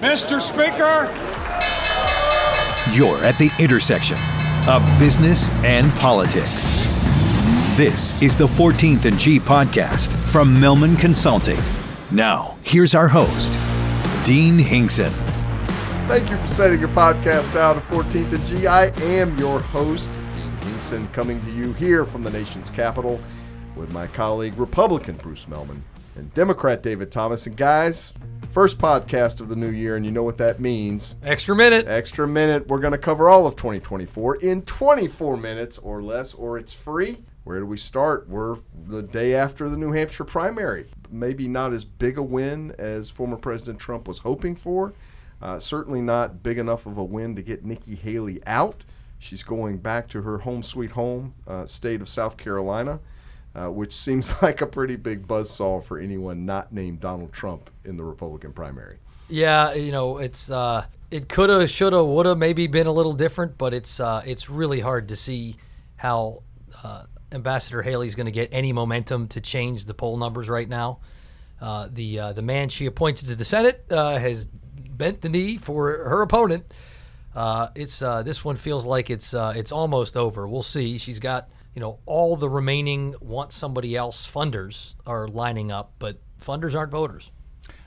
Mr. Speaker. You're at the intersection of business and politics. This is the 14th and G podcast from Mehlman Consulting. Now, here's our host, Dean Hinkson. Thank you for sending your podcast out of 14th and G. I am your host, Dean Hinkson, coming to you here from the nation's capital with my colleague, Republican Bruce Millman and Democrat David Thomas. And guys, first podcast of the new year, and you know what that means. Extra minute. Extra minute. We're going to cover all of 2024 in 24 minutes or less, or it's free. Where do we start? We're the day after the New Hampshire primary. Maybe not as big a win as former President Trump was hoping for. Certainly not big enough of a win to get Nikki Haley out. She's going back to her home sweet home, state of South Carolina, which seems like a pretty big buzzsaw for anyone not named Donald Trump in the Republican primary. Yeah, you know, it's it coulda, shoulda, woulda, maybe been a little different, but it's really hard to see how Ambassador Haley's going to get any momentum to change the poll numbers right now. The man she appointed to the Senate has bent the knee for her opponent. This one feels like it's almost over. We'll see. She's got, you know, all the remaining want somebody else funders are lining up, but funders aren't voters.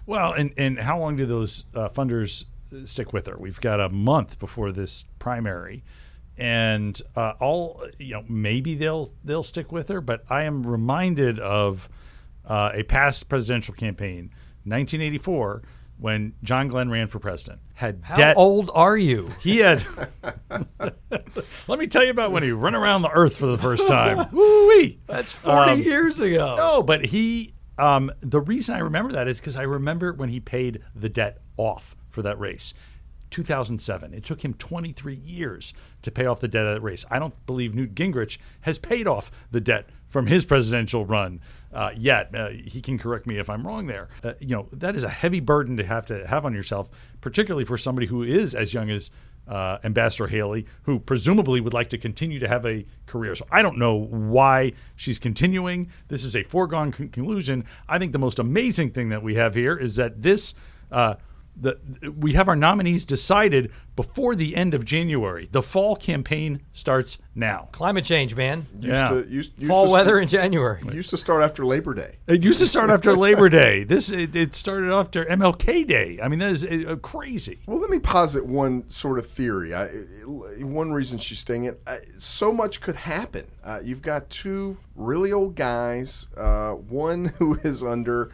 Well, and how long do those funders stick with her? We've got a month before this primary. And all, you know, maybe they'll stick with her, but I am reminded of a past presidential campaign, 1984, when John Glenn ran for president. How old are you? He had. Let me tell you about when he ran around the earth for the first time. Woo-wee! That's 40 years ago. No, but he. The reason I remember that is because I remember when he paid the debt off for that race. 2007. It took him 23 years to pay off the debt of that race. I don't believe Newt Gingrich has paid off the debt from his presidential run yet. He can correct me if I'm wrong there. You know, that is a heavy burden to have on yourself, particularly for somebody who is as young as Ambassador Haley, who presumably would like to continue to have a career. So I don't know why she's continuing. This is a foregone conclusion. I think the most amazing thing that we have here is that this we have our nominees decided before the end of January. The fall campaign starts now. Climate change, man. Fall weather in January. It used to start after Labor Day. It used to start after Labor Day. It started after MLK Day. I mean, that is crazy. Well, let me posit one sort of theory. One reason she's staying in. So much could happen. You've got two really old guys. One who is under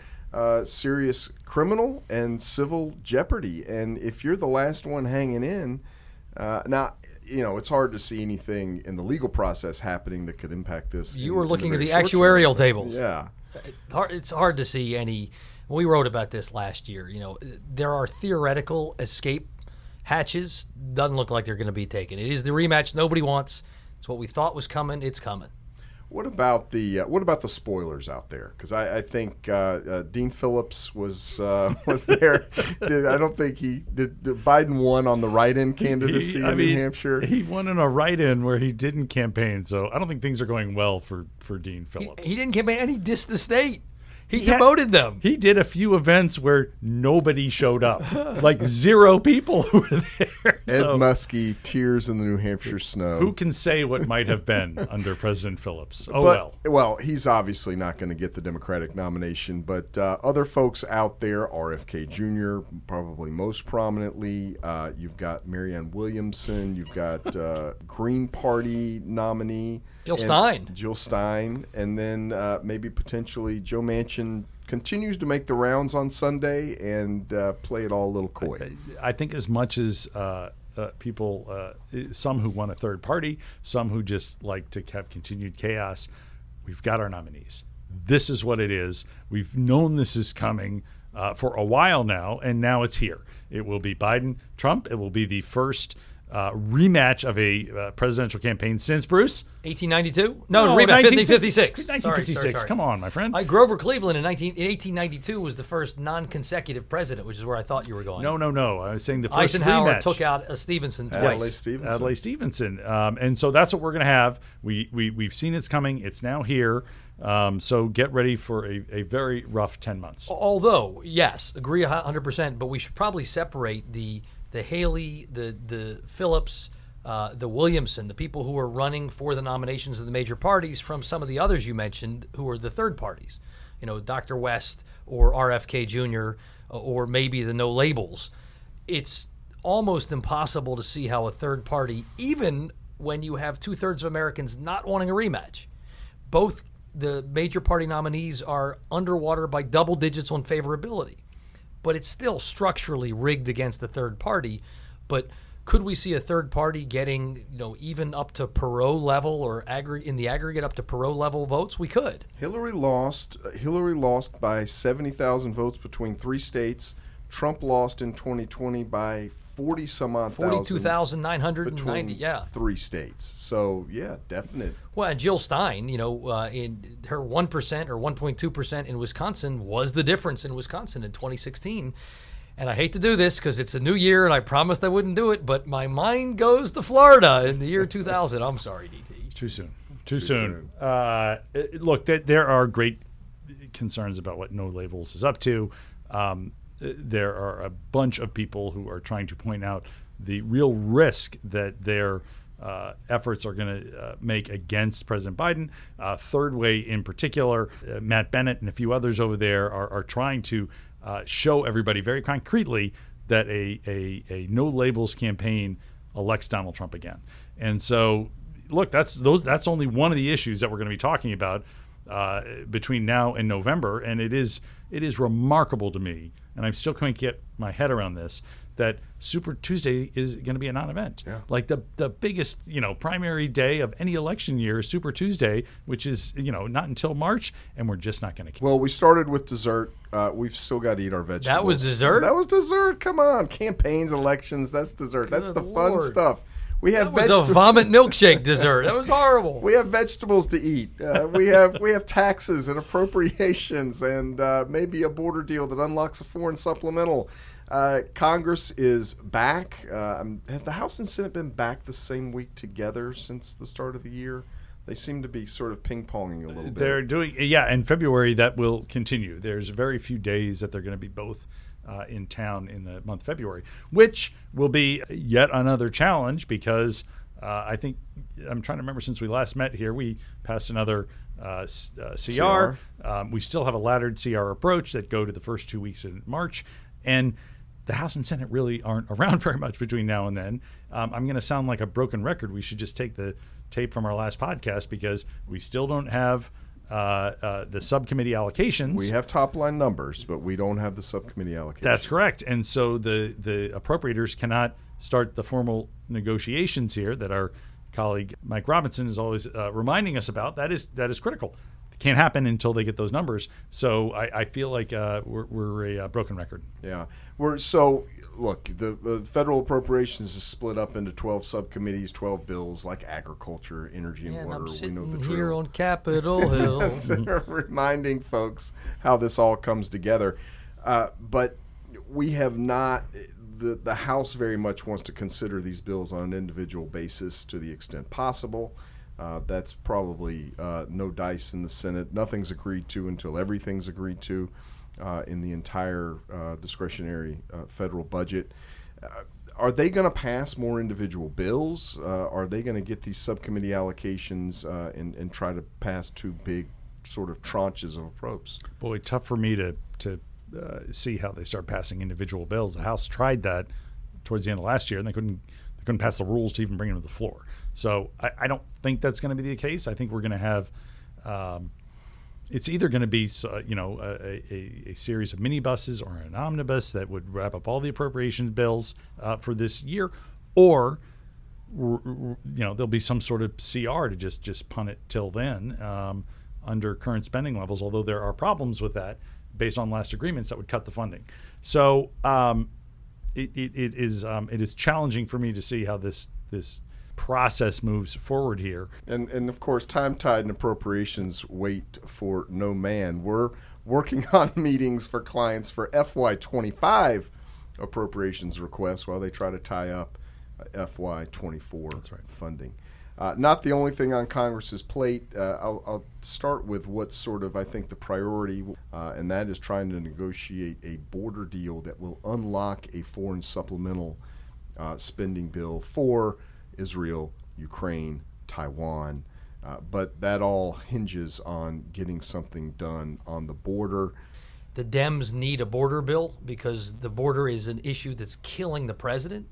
serious criminal and civil jeopardy, and if you're the last one hanging in, now you know it's hard to see anything in the legal process happening that could impact this. You were looking at the actuarial tables. Yeah, it's hard to see any. We wrote about this last year. You know, there are theoretical escape hatches. Doesn't look like they're going to be taken. It is the rematch nobody wants. It's what we thought was coming. It's coming. What about the spoilers out there? Because I think Dean Phillips was there. I don't think he did. Biden won on the write-in candidacy in New Hampshire. He won in a write-in where he didn't campaign. So I don't think things are going well for Dean Phillips. He didn't campaign, and he dissed the state. He demoted them. He did a few events where nobody showed up, like zero people who were there. Ed Muskie, tears in the New Hampshire snow. Who can say what might have been under President Phillips? Well, he's obviously not going to get the Democratic nomination, but other folks out there, RFK Jr., probably most prominently. You've got Marianne Williamson. You've got Green Party nominee. Jill Stein. And then maybe potentially Joe Manchin continues to make the rounds on Sunday and play it all a little coy. I think as much as people, some who want a third party, some who just like to have continued chaos, we've got our nominees. This is what it is. We've known this is coming for a while now, and now it's here. It will be Biden, Trump. It will be the first rematch of a presidential campaign since Bruce? 1892? No, rematch 1956. 1956. Sorry. Come on, my friend. Grover Cleveland in 1892 was the first non-consecutive president, which is where I thought you were going. No. I was saying the first Eisenhower rematch. Took out Stevenson twice. Adlai Stevenson. And so that's what we're going to have. We've seen it's coming. It's now here. So get ready for a very rough 10 months. Although, yes, agree 100%, but we should probably separate the Haley, the Phillips, the Williamson, the people who are running for the nominations of the major parties from some of the others you mentioned who are the third parties. You know, Dr. West or RFK Jr. or maybe the No Labels. It's almost impossible to see how a third party, even when you have two-thirds of Americans not wanting a rematch, both the major party nominees are underwater by double digits on favorability. But it's still structurally rigged against the third party. But could we see a third party getting, you know, even up to Perot level or in the aggregate up to Perot level votes? We could. Hillary lost by 70,000 votes between three states. Trump lost in 2020 by 40-some-odd 42,990 three states. So, yeah, definite. Well, and Jill Stein, you know, in her 1% or 1.2% in Wisconsin was the difference in Wisconsin in 2016. And I hate to do this because it's a new year and I promised I wouldn't do it, but my mind goes to Florida in the year 2000. I'm sorry, DT. Too soon. Look, there are great concerns about what No Labels is up to. There are a bunch of people who are trying to point out the real risk that their efforts are going to make against President Biden. Third Way in particular, Matt Bennett and a few others over there are trying to show everybody very concretely that a No Labels campaign elects Donald Trump again. And so, look, that's only one of the issues that we're going to be talking about between now and November. And it is remarkable to me, and I'm still can't get my head around this, that Super Tuesday is going to be a non-event. Yeah. Like the biggest, you know, primary day of any election year is Super Tuesday, which is, you know, not until March, and we're just not going to care. Well, we started with dessert. We've still got to eat our vegetables. That was dessert? That was dessert. Come on. Campaigns, elections, that's dessert. Good, that's the Lord. Fun stuff. We have that was a vomit milkshake dessert. That was horrible. We have vegetables to eat. We have taxes and appropriations and maybe a border deal that unlocks a foreign supplemental. Congress is back. Have the House and Senate been back the same week together since the start of the year? They seem to be sort of ping-ponging a little bit. They're doing, yeah, in February that will continue. There's very few days that they're going to be both in town in the month of February, which will be yet another challenge because I think, I'm trying to remember since we last met here, we passed another CR. We still have a laddered CR approach that go to the first 2 weeks in March. And the House and Senate really aren't around very much between now and then. I'm going to sound like a broken record. We should just take the tape from our last podcast because we still don't have the subcommittee allocations. We have top-line numbers, but we don't have the subcommittee allocations. That's correct. And so the appropriators cannot start the formal negotiations here that our colleague Mike Robinson is always reminding us about. That is critical. Can't happen until they get those numbers. So I feel like we're a broken record. Yeah. Look, the federal appropriations is split up into 12 subcommittees, 12 bills like agriculture, energy, and water. We know the drill. Here on Capitol Hill. Reminding folks how this all comes together. But we have not... The House very much wants to consider these bills on an individual basis to the extent possible. That's probably no dice in the Senate. Nothing's agreed to until everything's agreed to in the entire discretionary federal budget. Are they going to pass more individual bills? Are they going to get these subcommittee allocations and try to pass two big sort of tranches of approach? Boy, tough for me to see how they start passing individual bills. The House tried that towards the end of last year, and they couldn't pass the rules to even bring them to the floor. So I don't think that's going to be the case. I think we're going to have it's either going to be a series of minibuses or an omnibus that would wrap up all the appropriations bills for this year, or you know there'll be some sort of CR to just punt it till then under current spending levels. Although there are problems with that based on last agreements that would cut the funding. So it is challenging for me to see how this process moves forward here, and of course time tied and appropriations wait for no man. We're working on meetings for clients for FY25 appropriations requests while they try to tie up FY24 funding. Not the only thing on Congress's plate. I'll start with what's sort of, I think, the priority, and that is trying to negotiate a border deal that will unlock a foreign supplemental spending bill for Israel, Ukraine, Taiwan. But that all hinges on getting something done on the border. The Dems need a border bill because the border is an issue that's killing the president.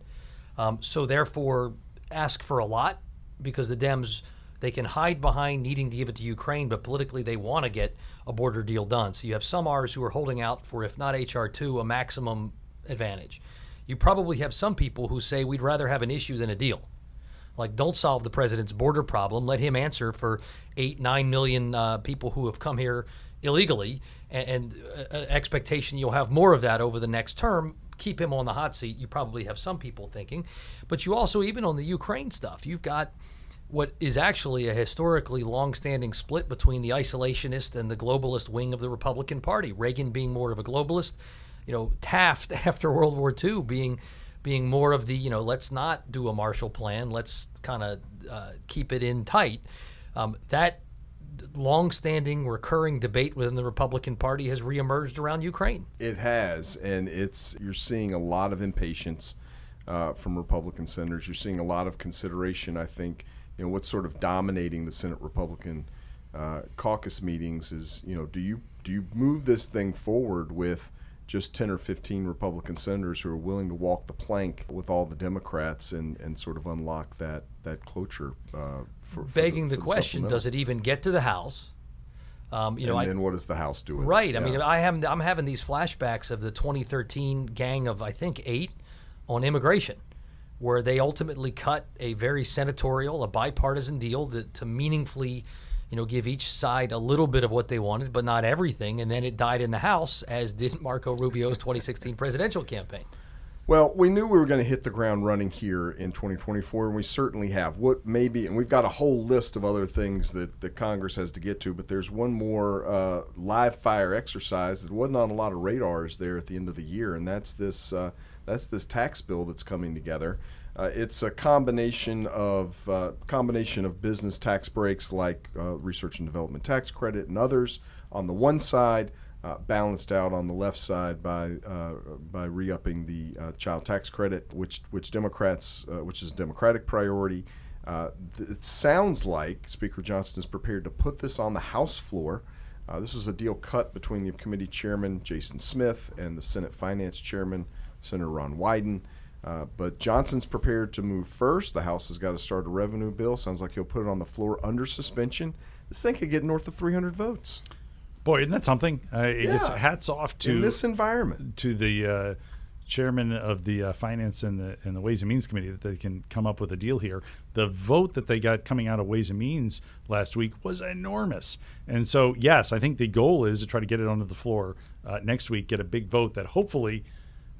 So therefore, ask for a lot. Because the Dems, they can hide behind needing to give it to Ukraine, but politically they want to get a border deal done. So you have some R's who are holding out for, if not H.R. 2, a maximum advantage. You probably have some people who say we'd rather have an issue than a deal. Like, don't solve the president's border problem. Let him answer for 8-9 million people who have come here illegally, and expectation you'll have more of that over the next term. Keep him on the hot seat. You probably have some people thinking, but you also, even on the Ukraine stuff, you've got what is actually a historically long-standing split between the isolationist and the globalist wing of the Republican Party. Reagan being more of a globalist, Taft after World War II being more of the, let's not do a Marshall Plan. Let's kind of keep it in tight. That long-standing, recurring debate within the Republican Party has reemerged around Ukraine. It has, and you're seeing a lot of impatience from Republican senators. You're seeing a lot of consideration. I think what's sort of dominating the Senate Republican caucus meetings is do you move this thing forward with just 10 or 15 Republican senators who are willing to walk the plank with all the Democrats and sort of unlock that cloture. Begging the question, does it even get to the House? And then what does the House do with it? Right. Yeah. I'm having these flashbacks of the 2013 gang of, I think, 8 on immigration, where they ultimately cut a very senatorial, a bipartisan deal to meaningfully give each side a little bit of what they wanted, but not everything. And then it died in the House, as did Marco Rubio's 2016 presidential campaign. Well, we knew we were going to hit the ground running here in 2024, and we certainly have. And we've got a whole list of other things that Congress has to get to, but there's one more live-fire exercise that wasn't on a lot of radars there at the end of the year, and that's this tax bill that's coming together. It's a combination of business tax breaks like research and development tax credit and others on the one side, balanced out on the left side by re-upping the child tax credit, which is a Democratic priority. It sounds like Speaker Johnson is prepared to put this on the House floor. This was a deal cut between the committee chairman Jason Smith and the Senate Finance Chairman Senator Ron Wyden. But Johnson's prepared to move first. The House has got to start a revenue bill. Sounds like he'll put it on the floor under suspension. This thing could get north of 300 votes. Boy, isn't that something? Just hats off to in this environment to the chairman of the Finance and the Ways and Means Committee that they can come up with a deal here. The vote that they got coming out of Ways and Means last week was enormous, and so yes, I think the goal is to try to get it onto the floor next week, get a big vote that hopefully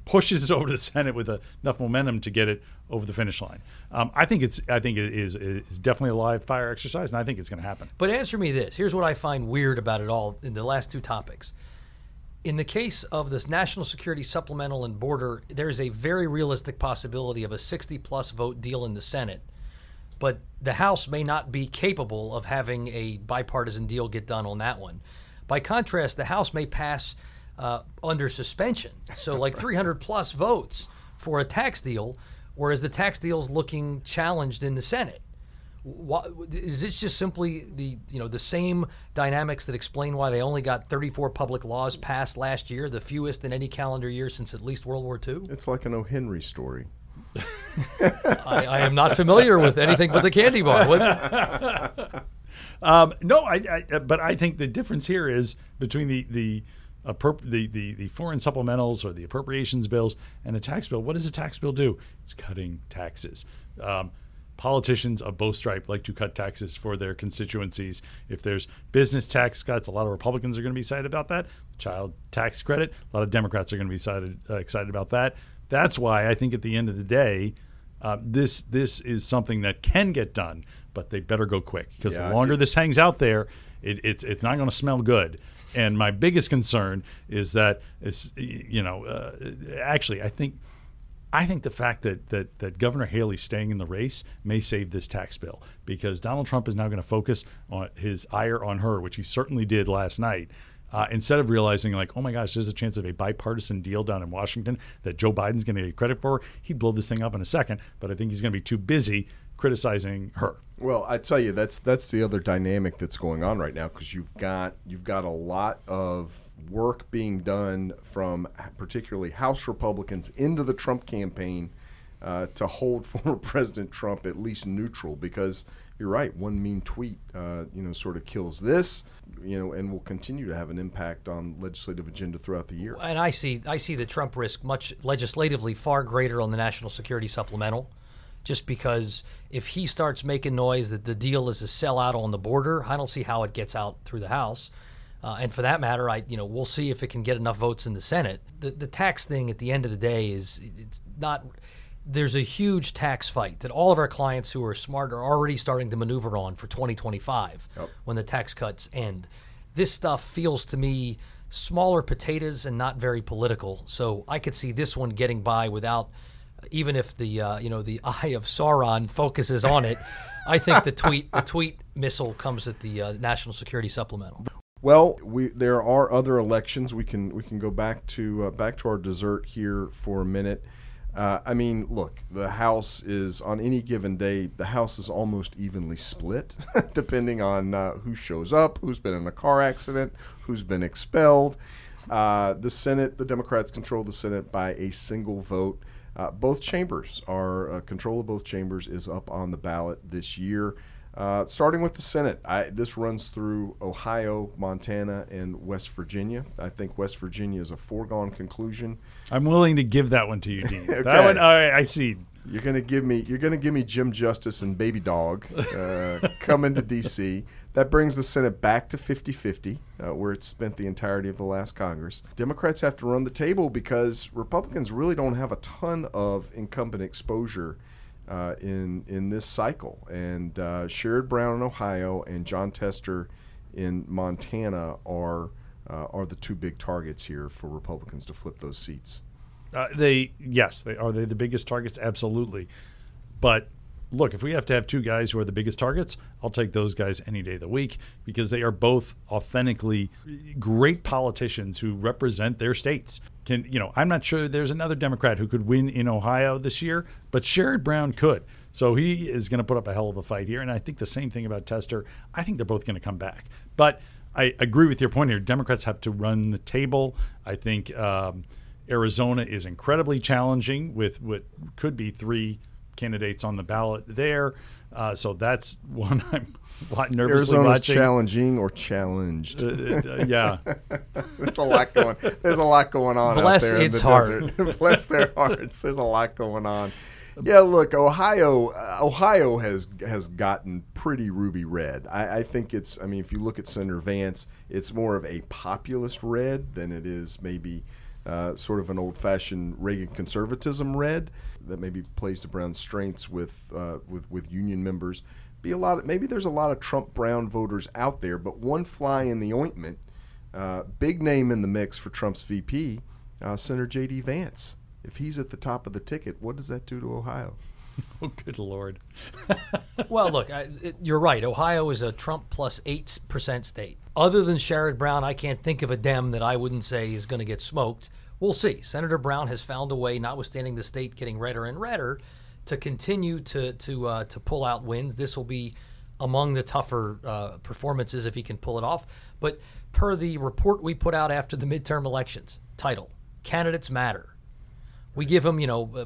pushes it over to the Senate with enough momentum to get it over the finish line. I think it is definitely a live fire exercise, and I think it's going to happen. But answer me this. Here's what I find weird about it all in the last two topics. In the case of this national security supplemental and border, there is a very realistic possibility of a 60-plus vote deal in the Senate, but the House may not be capable of having a bipartisan deal get done on that one. By contrast, the House may pass under suspension, so like 300 plus votes for a tax deal, whereas the tax deal's looking challenged in the Senate. Why, is this just simply the same dynamics that explain why they only got 34 public laws passed last year, the fewest in any calendar year since at least World War II? It's like an O. Henry story. I am not familiar with anything but the candy bar. But I think the difference here is between the foreign supplementals or the appropriations bills and a tax bill. What does a tax bill do? It's cutting taxes. Politicians of both stripes like to cut taxes for their constituencies. If there's business tax cuts, a lot of Republicans are going to be excited about that. Child tax credit, a lot of Democrats are going to be excited about that. That's why I think at the end of the day, this is something that can get done, but they better go quick because the longer this hangs out there, it's not going to smell good. And my biggest concern is that, I think I think the fact that Governor Haley's staying in the race may save this tax bill, because Donald Trump is now going to focus on his ire on her, which he certainly did last night, instead of realizing, like, oh my gosh, there's a chance of a bipartisan deal down in Washington that Joe Biden's going to get credit for. He'd blow this thing up in a second, but I think he's going to be too busy criticizing her. Well, I tell you, that's the other dynamic that's going on right now, because you've got a lot of work being done from particularly House Republicans into the Trump campaign to hold former President Trump at least neutral, because you're right, one mean tweet sort of kills this, and will continue to have an impact on legislative agenda throughout the year. And I see the Trump risk much legislatively far greater on the National Security Supplemental. Just because if he starts making noise that the deal is a sellout on the border, I don't see how it gets out through the House. And for that matter, we'll see if it can get enough votes in the Senate. The tax thing at the end of the day it's not. There's a huge tax fight that all of our clients who are smart are already starting to maneuver on for 2025 when the tax cuts end. This stuff feels to me smaller potatoes and not very political. So I could see this one getting by without. Even if the the eye of Sauron focuses on it, I think the tweet missile comes at the National Security Supplemental. Well, there are other elections. We can go back to our dessert here for a minute. Look, the House is on any given day. The House is almost evenly split, depending on who shows up, who's been in a car accident, who's been expelled. The Senate, the Democrats control the Senate by a single vote. Control of both chambers is up on the ballot this year, starting with the Senate. This runs through Ohio, Montana, and West Virginia. I think West Virginia is a foregone conclusion. I'm willing to give that one to you, Dean. Okay. That one, all right, I see. You're gonna give me Jim Justice and Baby Dog coming to D.C. That brings the Senate back to 50-50, where it's spent the entirety of the last Congress. Democrats have to run the table because Republicans really don't have a ton of incumbent exposure in this cycle. And Sherrod Brown in Ohio and John Tester in Montana are the two big targets here for Republicans to flip those seats. They are the biggest targets? Absolutely. But look, if we have to have two guys who are the biggest targets, I'll take those guys any day of the week, because they are both authentically great politicians who represent their states. I'm not sure there's another Democrat who could win in Ohio this year, but Sherrod Brown could. So he is going to put up a hell of a fight here. And I think the same thing about Tester. I think they're both going to come back. But I agree with your point here. Democrats have to run the table. I think Arizona is incredibly challenging with what could be three candidates on the ballot there. So that's one I'm nervously Arizona's watching. Challenging or challenged. Yeah. There's a lot going on out there in the desert. Bless their hearts. There's a lot going on. Yeah, look, Ohio has gotten pretty ruby red. I think it's, if you look at Senator Vance, it's more of a populist red than it is maybe sort of an old-fashioned Reagan conservatism red that maybe plays to Brown's strengths with union members. Maybe there's a lot of Trump-Brown voters out there, but one fly in the ointment, big name in the mix for Trump's VP, Senator J.D. Vance. If he's at the top of the ticket, what does that do to Ohio? Oh, good Lord. Well, look, you're right. Ohio is a Trump plus 8% state. Other than Sherrod Brown, I can't think of a Dem that I wouldn't say is going to get smoked. We'll see. Senator Brown has found a way, notwithstanding the state getting redder and redder, to continue to pull out wins. This will be among the tougher performances if he can pull it off. But per the report we put out after the midterm elections, title, Candidates Matter. We give him,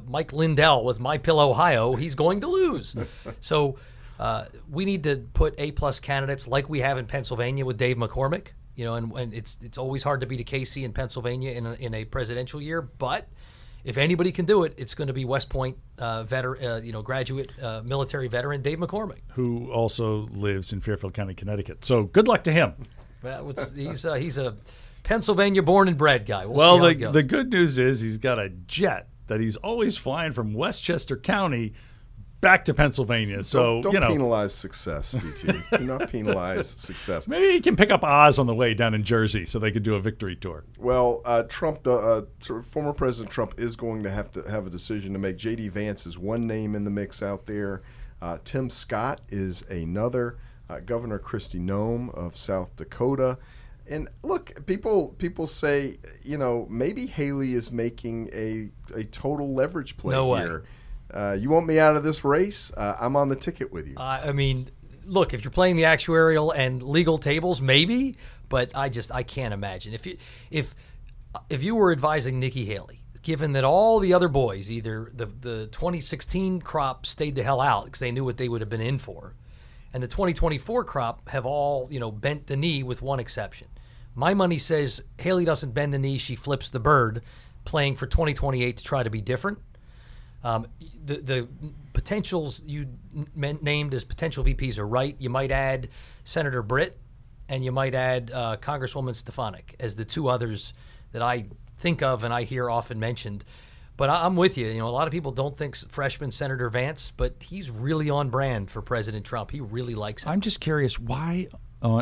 Mike Lindell with MyPillow Ohio. He's going to lose. So we need to put A-plus candidates like we have in Pennsylvania with Dave McCormick. And it's always hard to beat a Casey in Pennsylvania in a presidential year. But if anybody can do it, it's going to be West Point military veteran Dave McCormick, who also lives in Fairfield County, Connecticut. So good luck to him. He's a Pennsylvania born and bred guy. The good news is he's got a jet that he's always flying from Westchester County back to Pennsylvania. So don't penalize success, DT. Do not penalize success. Maybe you can pick up Oz on the way down in Jersey so they could do a victory tour. Well, former President Trump is going to have a decision to make. J.D. Vance is one name in the mix out there. Tim Scott is another. Governor Kristi Noem of South Dakota. And look, people say, maybe Haley is making a total leverage play here. You want me out of this race? I'm on the ticket with you. Look, if you're playing the actuarial and legal tables, maybe, but I can't imagine. If you were advising Nikki Haley, given that all the other boys, either the 2016 crop stayed the hell out because they knew what they would have been in for, and the 2024 crop have all, bent the knee with one exception. My money says Haley doesn't bend the knee. She flips the bird, playing for 2028 to try to be different. The potentials you named as potential VPs are right. You might add Senator Britt, and you might add Congresswoman Stefanik as the two others that I think of and I hear often mentioned. But I'm with you. A lot of people don't think freshman Senator Vance, but he's really on brand for President Trump. He really likes him. I'm just curious why.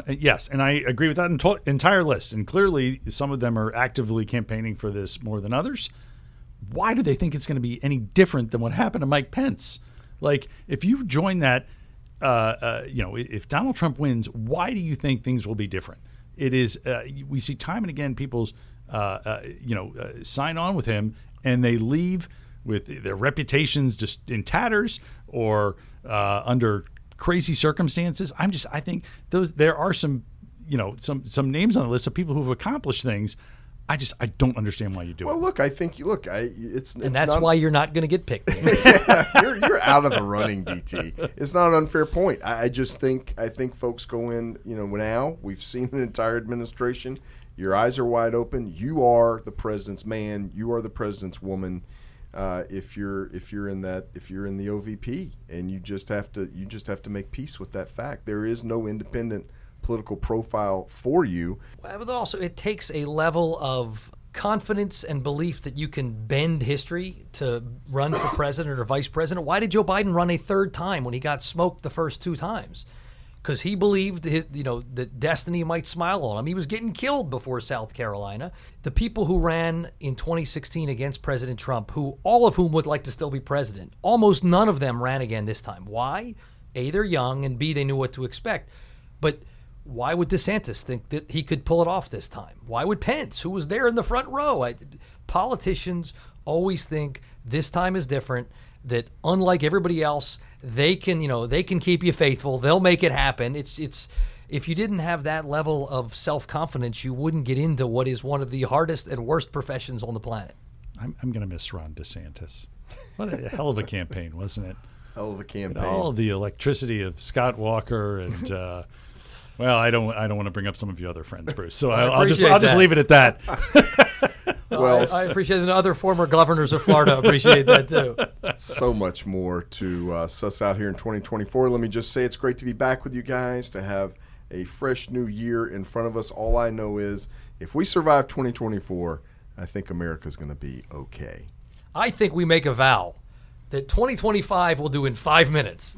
Yes, and I agree with that entire list. And clearly, some of them are actively campaigning for this more than others. Why do they think it's going to be any different than what happened to Mike Pence? Like, if you join that, if Donald Trump wins, why do you think things will be different? It is we see time and again people's sign on with him. And they leave with their reputations just in tatters or under crazy circumstances. I think there are some names on the list of people who've accomplished things. I don't understand why you do it. Well, look, it's that's why you're not going to get picked. Yeah, you're out of the running, DT. It's not an unfair point. I think folks go in. Now we've seen an entire administration. Your eyes are wide open. You are the president's man. You are the president's woman. If you're in the OVP, and you just have to make peace with that fact. There is no independent political profile for you. But also, it takes a level of confidence and belief that you can bend history to run for president or vice president. Why did Joe Biden run a third time when he got smoked the first two times? Because he believed that destiny might smile on him. He was getting killed before South Carolina. The people who ran in 2016 against President Trump, all of whom would like to still be president, almost none of them ran again this time. Why? A, they're young, and B, they knew what to expect. But why would DeSantis think that he could pull it off this time? Why would Pence, who was there in the front row? Politicians always think this time is different, that unlike everybody else, they can keep you faithful. They'll make it happen. It's if you didn't have that level of self-confidence, you wouldn't get into what is one of the hardest and worst professions on the planet. I'm going to miss Ron DeSantis. What a hell of a campaign, wasn't it? Hell of a campaign. And all the electricity of Scott Walker and I don't want to bring up some of your other friends, Bruce. So I'll just leave it at that. Well, I appreciate that. Other former governors of Florida appreciate that, too. So much more to suss out here in 2024. Let me just say it's great to be back with you guys, to have a fresh new year in front of us. All I know is if we survive 2024, I think America's going to be okay. I think we make a vow that 2025 we'll do in 5 minutes.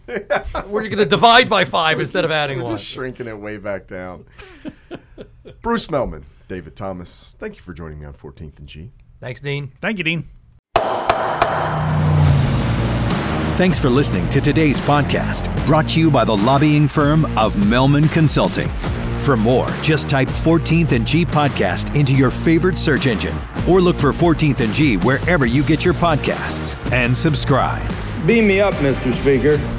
We're going to divide by five instead of adding one. Just shrinking it way back down. Bruce Mellman. David Thomas, thank you for joining me on 14th and G. Thanks, Dean. Thank you, Dean. Thanks for listening to today's podcast, brought to you by the lobbying firm of Mehlman Consulting. For more, just type 14th and G podcast into your favorite search engine or look for 14th and G wherever you get your podcasts and subscribe. Beam me up, Mr. Speaker.